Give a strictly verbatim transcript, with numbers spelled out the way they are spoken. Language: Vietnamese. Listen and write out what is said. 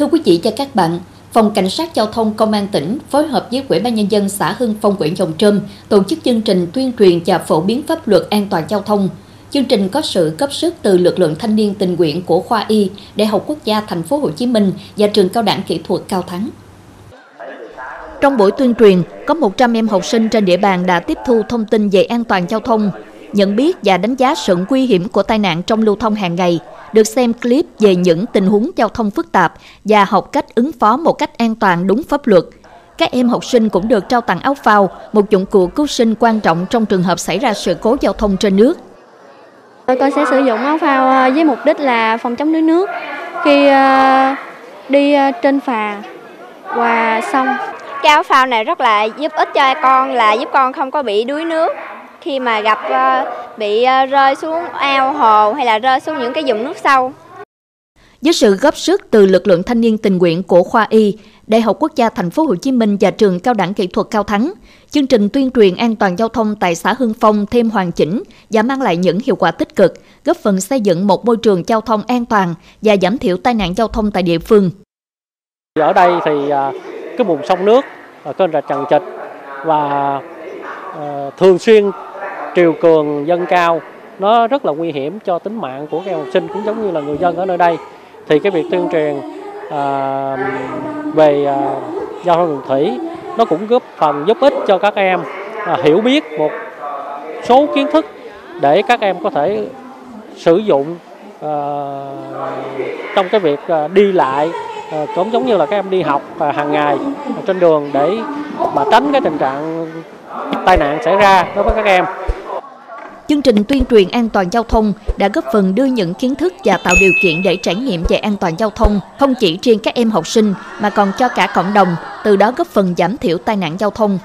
Thưa quý vị và các bạn, Phòng Cảnh sát Giao thông Công an tỉnh phối hợp với Ủy ban Nhân dân xã Hưng Phong, huyện Giồng Trôm tổ chức chương trình tuyên truyền và phổ biến pháp luật an toàn giao thông. Chương trình có sự góp sức từ lực lượng thanh niên tình nguyện của Khoa Y, Đại học Quốc gia Thành phố Hồ Chí Minh và trường Cao đẳng Kỹ thuật Cao Thắng. Trong buổi tuyên truyền, có một trăm em học sinh trên địa bàn đã tiếp thu thông tin về an toàn giao thông, nhận biết và đánh giá sự nguy hiểm của tai nạn trong lưu thông hàng ngày, được xem clip về những tình huống giao thông phức tạp và học cách ứng phó một cách an toàn đúng pháp luật. Các em học sinh cũng được trao tặng áo phao, một dụng cụ cứu sinh quan trọng trong trường hợp xảy ra sự cố giao thông trên nước. Tôi sẽ sử dụng áo phao với mục đích là phòng chống đuối nước khi đi trên phà và sông. Cái áo phao này rất là giúp ích cho con, là giúp con không có bị đuối nước khi mà gặp bị rơi xuống ao hồ hay là rơi xuống những cái vùng nước sâu. Với sự góp sức từ lực lượng thanh niên tình nguyện của Khoa Y, Đại học Quốc gia Thành phố Hồ Chí Minh và trường Cao đẳng Kỹ thuật Cao Thắng, chương trình tuyên truyền an toàn giao thông tại xã Hưng Phong thêm hoàn chỉnh và mang lại những hiệu quả tích cực, góp phần xây dựng một môi trường giao thông an toàn và giảm thiểu tai nạn giao thông tại địa phương. Ở đây thì cái vùng sông nước, kênh rạch chằng chịt và thường xuyên triều cường dâng cao, nó rất là nguy hiểm cho tính mạng của các học sinh cũng giống như là người dân ở nơi đây. Thì cái việc tuyên truyền à, về à, giao thông đường thủy nó cũng góp phần giúp ích cho các em à, hiểu biết một số kiến thức để các em có thể sử dụng à, trong cái việc à, đi lại à, cũng giống như là các em đi học à, hàng ngày à, trên đường để mà tránh cái tình trạng tai nạn xảy ra đối với các em. Chương trình tuyên truyền an toàn giao thông đã góp phần đưa những kiến thức và tạo điều kiện để trải nghiệm về an toàn giao thông không chỉ riêng các em học sinh mà còn cho cả cộng đồng, từ đó góp phần giảm thiểu tai nạn giao thông.